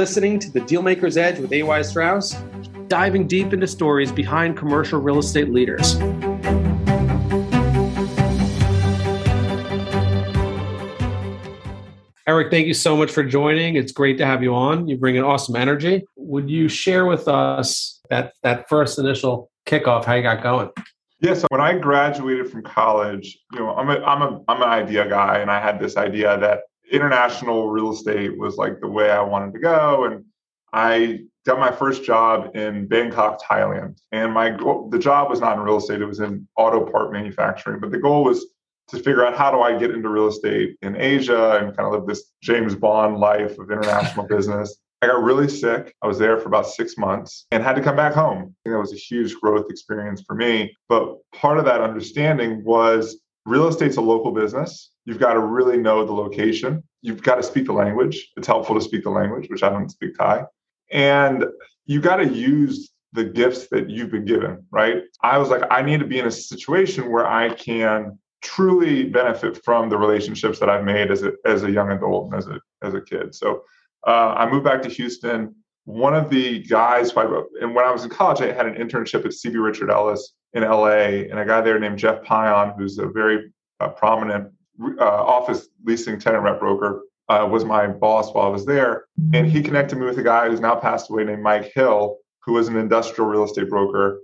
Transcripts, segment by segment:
listening to The Dealmaker's Edge with A.Y. Strauss, diving deep into stories behind commercial real estate leaders. Eric, thank you so much for joining. It's great to have you on. You bring an awesome energy. Would you share with us that first initial kickoff, how you got going? Yeah, so when I graduated from college, I'm an idea guy, and I had this idea that international real estate was like the way I wanted to go. And I got my first job in Bangkok, Thailand, and the job was not in real estate; it was in auto part manufacturing. But the goal was to figure out how do I get into real estate in Asia and kind of live this James Bond life of international business. I got really sick. I was there for about 6 months and had to come back home. I think that was a huge growth experience for me. But part of that understanding was real estate's a local business. You've got to really know the location. You've got to speak the language. It's helpful to speak the language, which I don't speak Thai. And you got to use the gifts that you've been given, right? I was like, I need to be in a situation where I can truly benefit from the relationships that I've made as a young adult and as a kid. So I moved back to Houston. One of the guys, and when I was in college, I had an internship at CB Richard Ellis in LA, and a guy there named Jeff Pion, who's a very prominent office leasing tenant rep broker, was my boss while I was there. And he connected me with a guy who's now passed away named Mike Hill, who was an industrial real estate broker.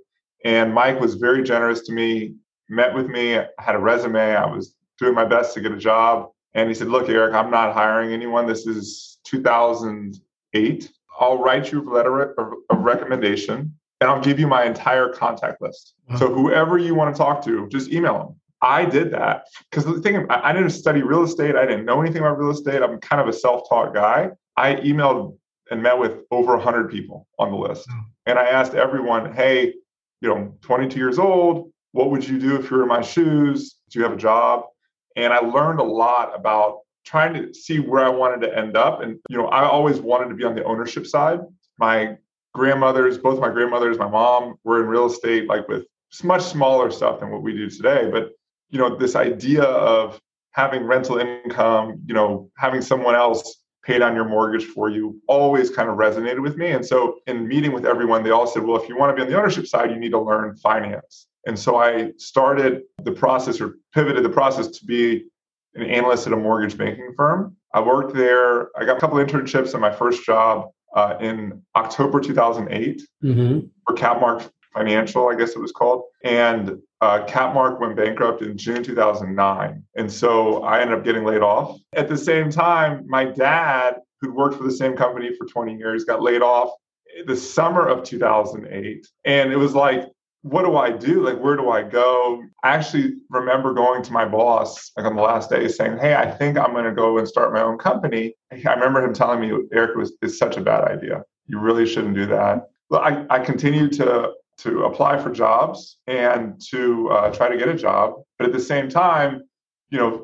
And Mike was very generous to me, met with me, had a resume. I was doing my best to get a job. And he said, look, Eric, I'm not hiring anyone. This is 2008. I'll write you a letter of recommendation, and I'll give you my entire contact list. Wow. So whoever you want to talk to, just email them. I did that because the thing, I didn't study real estate. I didn't know anything about real estate. I'm kind of a self-taught guy. I emailed and met with over 100 people on the list. Wow. And I asked everyone, hey, I'm 22 years old. What would you do if you were in my shoes? Do you have a job? And I learned a lot about trying to see where I wanted to end up. And, I always wanted to be on the ownership side. My grandmothers, both my grandmothers, my mom were in real estate, like with much smaller stuff than what we do today. But, this idea of having rental income, having someone else pay down your mortgage for you always kind of resonated with me. And so in meeting with everyone, they all said, well, if you want to be on the ownership side, you need to learn finance. And so I started the process or pivoted the process to be an analyst at a mortgage banking firm. I worked there. I got a couple of internships in my first job in October 2008 for Capmark Financial, I guess it was called. And Capmark went bankrupt in June 2009. And so I ended up getting laid off. At the same time, my dad, who'd worked for the same company for 20 years, got laid off the summer of 2008. And it was like, what do I do? Like, where do I go? I actually remember going to my boss on the last day saying, hey, I think I'm going to go and start my own company. I remember him telling me, Eric, it's such a bad idea. You really shouldn't do that. But I continued to apply for jobs and to try to get a job. But at the same time,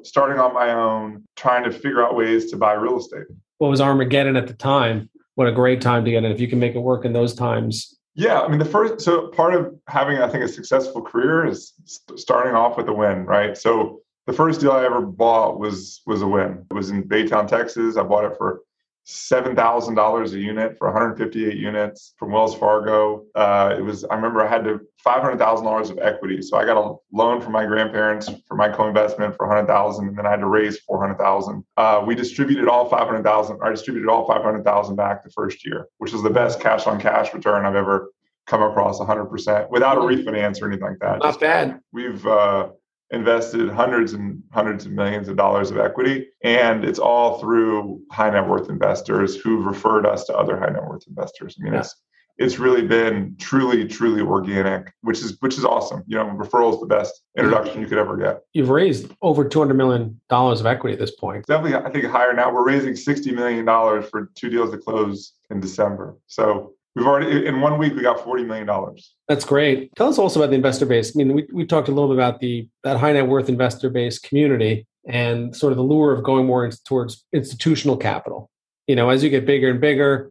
starting on my own, trying to figure out ways to buy real estate. Well, it was Armageddon at the time. What a great time to get in. If you can make it work in those times. Yeah, I mean, so part of having, I think, a successful career is starting off with a win, right? So the first deal I ever bought was a win. It was in Baytown, Texas. I bought it for $7,000 a unit for 158 units from Wells Fargo. I remember I had to $500,000 of equity. So I got a loan from my grandparents for my co-investment for $100,000, and then I had to raise $400,000. We distributed all $500,000. I distributed all $500,000 back the first year, which is the best cash on cash return I've ever come across, 100%, without a refinance or anything like that. Not bad. We've invested hundreds and hundreds of millions of dollars of equity. And it's all through high net worth investors who've referred us to other high net worth investors. I mean, it's really been truly, truly organic, which is awesome. Referral's the best introduction you could ever get. You've raised over $200 million of equity at this point. Definitely, I think higher now. We're raising $60 million for two deals that close in December. So we've already, in 1 week, we got $40 million. That's great. Tell us also about the investor base. I mean, we talked a little bit about that high net worth investor base community and sort of the lure of going more towards institutional capital. As you get bigger and bigger,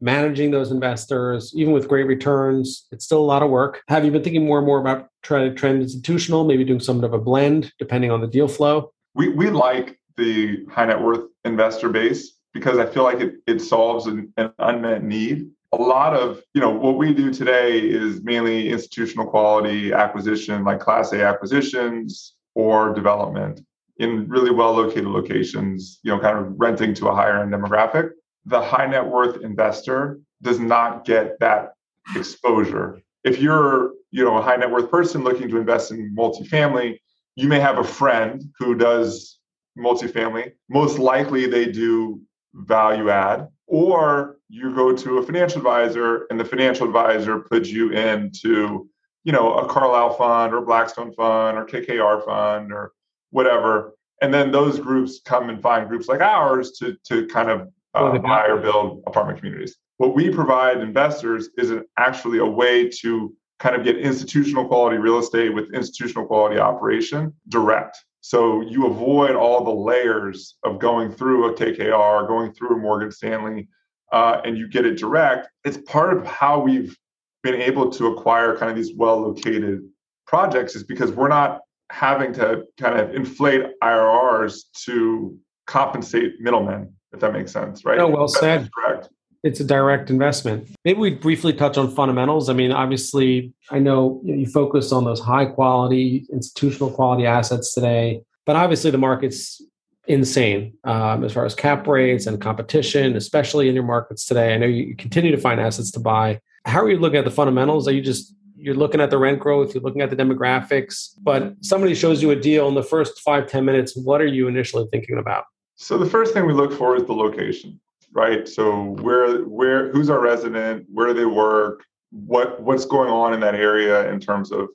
managing those investors, even with great returns, it's still a lot of work. Have you been thinking more and more about trying to trend institutional, maybe doing somewhat of a blend, depending on the deal flow? We like the high net worth investor base. because I feel like it solves an unmet need. A lot of, what we do today is mainly institutional quality acquisition, like Class A acquisitions or development in really well-located locations, kind of renting to a higher-end demographic. The high-net-worth investor does not get that exposure. If you're, a high-net-worth person looking to invest in multifamily, you may have a friend who does multifamily. Most likely, they do value-add, or you go to a financial advisor and the financial advisor puts you into, a Carlyle fund or Blackstone fund or KKR fund or whatever. And then those groups come and find groups like ours to kind of buy or build apartment communities. What we provide investors is actually a way to kind of get institutional quality real estate with institutional quality operation direct. So you avoid all the layers of going through a KKR, going through a Morgan Stanley, and you get it direct. It's part of how we've been able to acquire kind of these well-located projects is because we're not having to kind of inflate IRRs to compensate middlemen, if that makes sense, right? No, well said. Correct. It's a direct investment. Maybe we briefly touch on fundamentals. I mean, obviously, I know you focus on those high-quality, institutional-quality assets today, but obviously the market's insane as far as cap rates and competition, especially in your markets today. I know you continue to find assets to buy. How are you looking at the fundamentals? Are you just, you're looking at the rent growth, you're looking at the demographics, but somebody shows you a deal in the first 5-10 minutes, what are you initially thinking about? So the first thing we look for is the location, right? So where, who's our resident? Where do they work? What's going on in that area in terms of,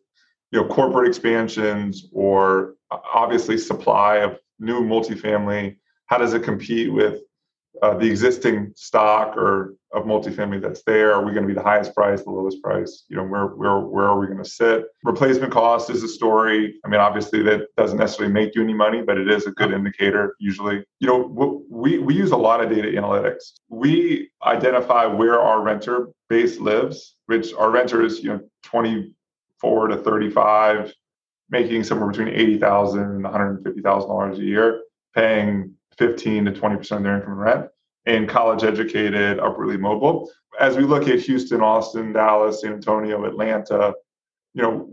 corporate expansions or obviously supply of new multifamily? How does it compete with the existing stock or of multifamily that's there? Are we going to be the highest price, the lowest price? Where are we going to sit? Replacement cost is a story. I mean, obviously that doesn't necessarily make you any money, but it is a good indicator usually. We use a lot of data analytics. We identify where our renter base lives, which our renter is 24 to 35, making somewhere between $80,000 and $150,000 a year, paying 15 to 20% of their income rent, and college educated, upwardly mobile. As we look at Houston, Austin, Dallas, San Antonio, Atlanta,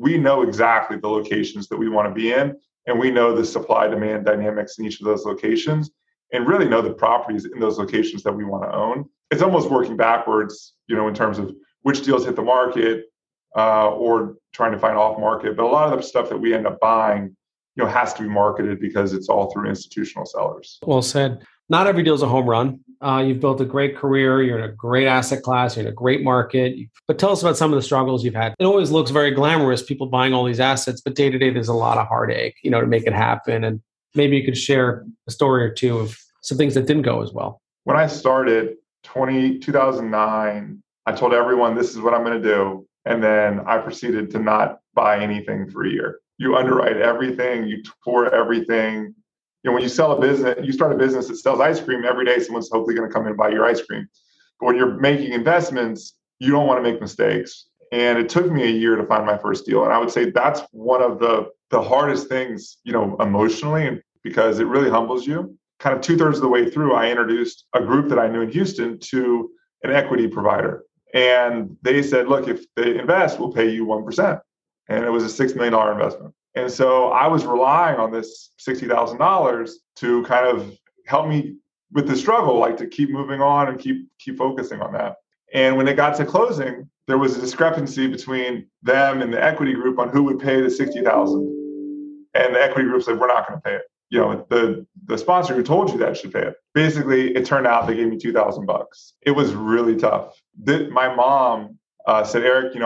we know exactly the locations that we want to be in, and we know the supply-demand dynamics in each of those locations, and really know the properties in those locations that we want to own. It's almost working backwards, in terms of which deals hit the market, or trying to find off market. But a lot of the stuff that we end up buying, has to be marketed because it's all through institutional sellers. Well said. Not every deal is a home run. You've built a great career. You're in a great asset class. You're in a great market. But tell us about some of the struggles you've had. It always looks very glamorous, people buying all these assets, but day to day, there's a lot of heartache, to make it happen. And maybe you could share a story or two of some things that didn't go as well. When I started 2009, I told everyone, this is what I'm going to do. And then I proceeded to not buy anything for a year. You underwrite everything. You tour everything. When you sell a business, you start a business that sells ice cream every day, someone's hopefully going to come in and buy your ice cream. But when you're making investments, you don't want to make mistakes. And it took me a year to find my first deal. And I would say that's one of the hardest things, emotionally, because it really humbles you. Kind of 2/3 of the way through, I introduced a group that I knew in Houston to an equity provider. And they said, look, if they invest, we'll pay you 1%. And it was a $6 million investment. And so I was relying on this $60,000 to kind of help me with the struggle, like to keep moving on and keep focusing on that. And when it got to closing, there was a discrepancy between them and the equity group on who would pay the $60,000. And the equity group said, we're not going to pay it. The sponsor who told you that should pay it. Basically, it turned out they gave me $2,000. It was really tough. My mom said, Eric,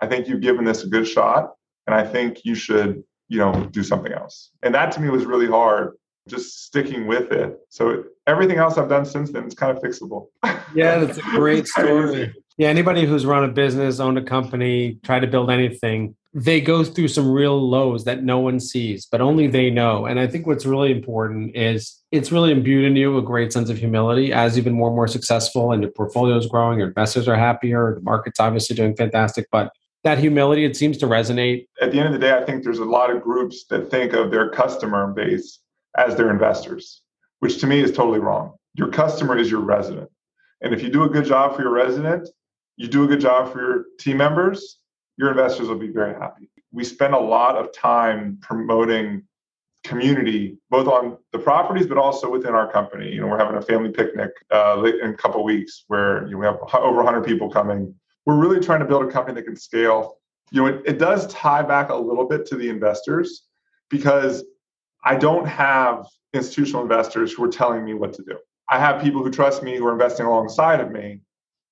I think you've given this a good shot, and I think you should, do something else. And that to me was really hard, just sticking with it. So everything else I've done since then is kind of fixable. Yeah, that's a great story. Yeah, anybody who's run a business, owned a company, tried to build anything, they go through some real lows that no one sees, but only they know. And I think what's really important is it's really imbued in you a great sense of humility as you've been more and more successful and your portfolio is growing, your investors are happier, the market's obviously doing fantastic, but that humility, it seems to resonate. At the end of the day, I think there's a lot of groups that think of their customer base as their investors, which to me is totally wrong. Your customer is your resident. And if you do a good job for your resident, you do a good job for your team members, your investors will be very happy. We spend a lot of time promoting community, both on the properties, but also within our company. You know, we're having a family picnic in a couple of weeks where we have over 100 people coming. We're really trying to build a company that can scale. You know, it does tie back a little bit to the investors, because I don't have institutional investors who are telling me what to do. I have people who trust me, who are investing alongside of me,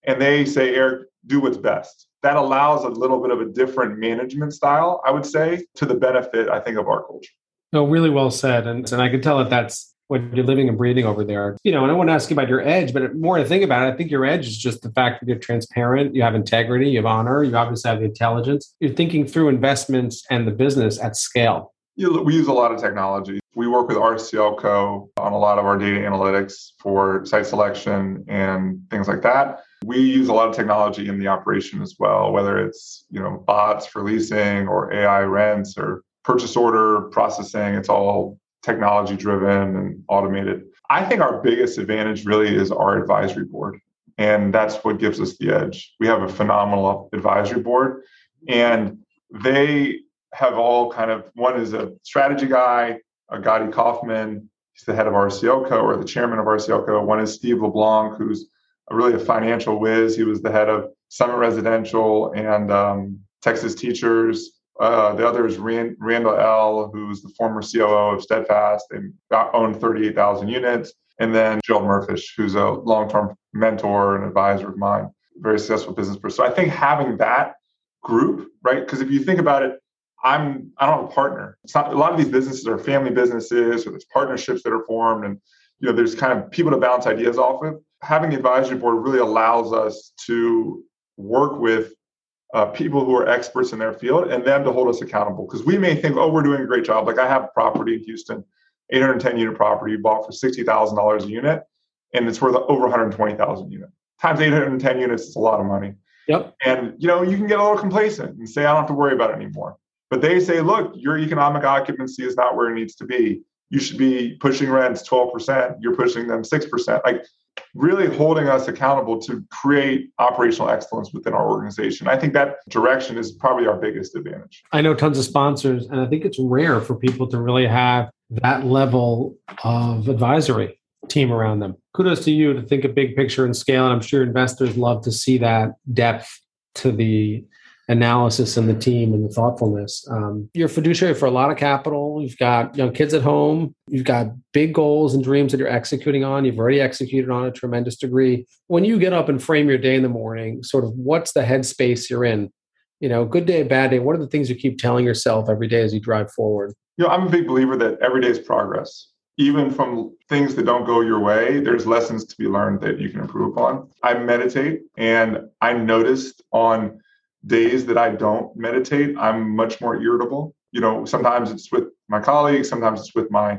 and they say, Eric, do what's best. That allows a little bit of a different management style, I would say, to the benefit, I think, of our culture. No, really well said. And I can tell that that's what you're living and breathing over there. You know, and I want to ask you about your edge, but more to think about it, I think your edge is just the fact that you're transparent, you have integrity, you have honor, you obviously have the intelligence. You're thinking through investments and the business at scale. We use a lot of technology. We work with RCLCO on a lot of our data analytics for site selection and things like that. We use a lot of technology in the operation as well, whether it's, you know, bots for leasing or AI rents or purchase order processing. It's all technology driven and automated. I think our biggest advantage really is our advisory board. And that's what gives us the edge. We have a phenomenal advisory board, and they have all kind of, one is a strategy guy, Gotti Kaufman, he's the head of RCLCO or the chairman of RCLCO. One is Steve LeBlanc, who's really a financial whiz. He was the head of Summit Residential and Texas Teachers. The other is Randall L., who's the former COO of Steadfast and owned 38,000 units. And then Gerald Murfish, who's a long-term mentor and advisor of mine, very successful business person. So I think having that group, right? Because if you think about it, I don't have a partner. It's not, a lot of these businesses are family businesses, or there's partnerships that are formed, and you know there's kind of people to bounce ideas off of. Having the advisory board really allows us to work with people who are experts in their field and them to hold us accountable, because we may think, oh, we're doing a great job. Like I have a property in Houston, 810 unit property, bought for $60,000 a unit, and it's worth over 120,000 units. Times 810 units is a lot of money. Yep. And you know you can get a little complacent and say I don't have to worry about it anymore. But they say, look, your economic occupancy is not where it needs to be. You should be pushing rents 12%. You're pushing them 6%. Like really holding us accountable to create operational excellence within our organization. I think that direction is probably our biggest advantage. I know tons of sponsors, and I think it's rare for people to really have that level of advisory team around them. Kudos to you to think a big picture and scale. And I'm sure investors love to see that depth to the analysis and the team and the thoughtfulness. You're fiduciary for a lot of capital. You've got young kids at home. You've got big goals and dreams that you're executing on. You've already executed on a tremendous degree. When you get up and frame your day in the morning, sort of what's the headspace you're in? You know, good day, bad day. What are the things you keep telling yourself every day as you drive forward? You know, I'm a big believer that every day is progress. Even from things that don't go your way, there's lessons to be learned that you can improve upon. I meditate, and I noticed on days that I don't meditate, I'm much more irritable. You know, sometimes it's with my colleagues, sometimes it's with my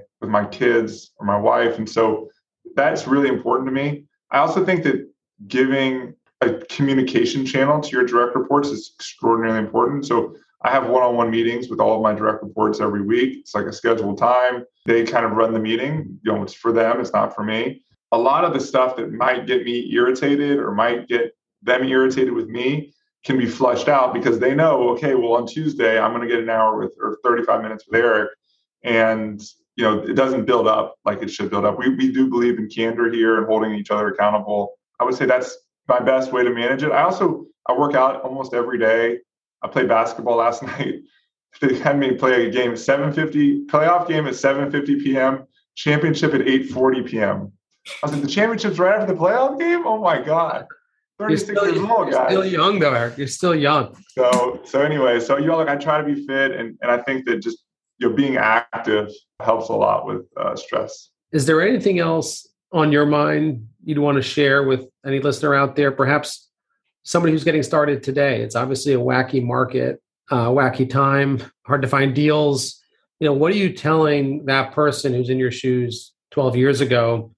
kids or my wife. And so that's really important to me. I also think that giving a communication channel to your direct reports is extraordinarily important. So I have one-on-one meetings with all of my direct reports every week. It's like a scheduled time. They kind of run the meeting. You know, it's for them, it's not for me. A lot of the stuff that might get me irritated or might get them irritated with me can be flushed out, because they know, okay, well, on Tuesday, I'm going to get an hour with, or 35 minutes with Eric. And, you know, it doesn't build up like it should build up. We do believe in candor here and holding each other accountable. I would say that's my best way to manage it. I work out almost every day. I played basketball last night. They had me play a game at 7:50, playoff game at 7:50 p.m., championship at 8:40 p.m. I was like, the championship's right after the playoff game? Oh my God. 36 years old, guys. You're still young, though, Eric. You're still young. So anyway, you know, like I try to be fit, and I think that just being active helps a lot with stress. Is there anything else on your mind you'd want to share with any listener out there? Perhaps somebody who's getting started today. It's obviously a wacky market, wacky time, hard to find deals. You know, what are you telling that person who's in your shoes 12 years ago?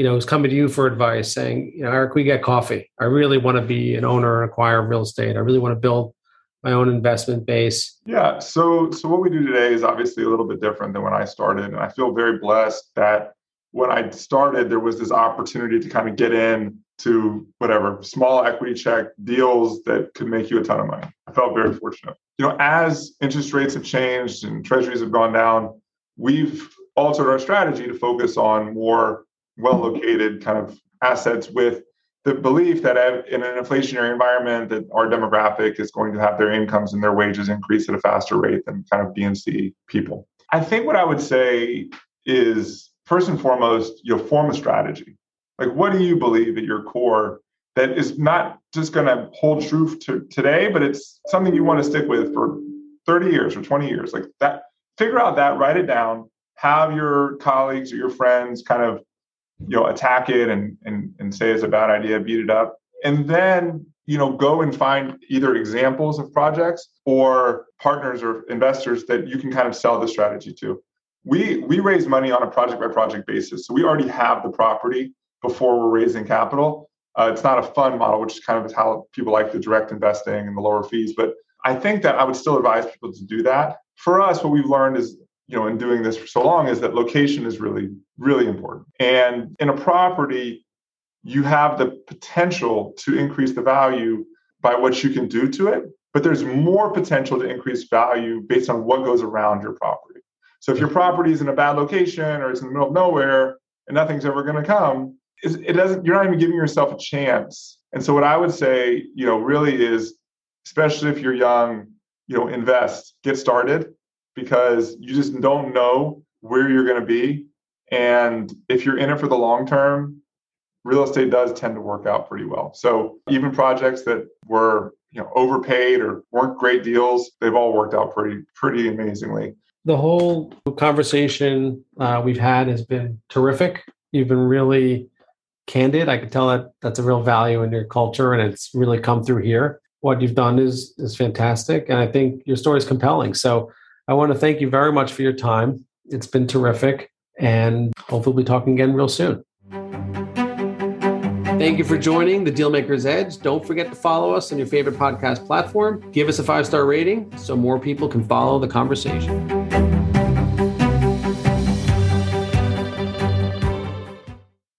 You know, who's coming to you for advice saying, you know, Eric, we get coffee. I really want to be an owner and acquire real estate. I really want to build my own investment base. Yeah. So what we do today is obviously a little bit different than when I started. And I feel very blessed that when I started, there was this opportunity to kind of get in to whatever small equity check deals that could make you a ton of money. I felt very fortunate. You know, as interest rates have changed and treasuries have gone down, we've altered our strategy to focus on more well-located kind of assets with the belief that in an inflationary environment that our demographic is going to have their incomes and their wages increase at a faster rate than kind of B and C people. I think what I would say is, first and foremost, you'll form a strategy. Like, what do you believe at your core that is not just going to hold true to today, but it's something you want to stick with for 30 years or 20 years? Like that, figure out that, write it down, have your colleagues or your friends kind of, you know, attack it and say it's a bad idea, beat it up. And then, you know, go and find either examples of projects or partners or investors that you can kind of sell the strategy to. We raise money on a project by project basis. So we already have the property before we're raising capital. It's not a fund model, which is kind of how people like the direct investing and the lower fees. But I think that I would still advise people to do that. For us, what we've learned is, you know, in doing this for so long, is that location is really, really important. And in a property, you have the potential to increase the value by what you can do to it, but there's more potential to increase value based on what goes around your property. So if your property is in a bad location or it's in the middle of nowhere and nothing's ever going to come, it doesn't, you're not even giving yourself a chance. And so what I would say, you know, really is, especially if you're young, you know, invest, get started, because you just don't know where you're going to be. And if you're in it for the long term, real estate does tend to work out pretty well. So even projects that were, you know, overpaid or weren't great deals, they've all worked out pretty amazingly. The whole conversation we've had has been terrific. You've been really candid. I can tell that that's a real value in your culture, and it's really come through here. What you've done is fantastic. And I think your story is compelling. So I want to thank you very much for your time. It's been terrific, and hopefully we'll be talking again real soon. Thank you for joining The Dealmaker's Edge. Don't forget to follow us on your favorite podcast platform. Give us a 5-star rating so more people can follow the conversation.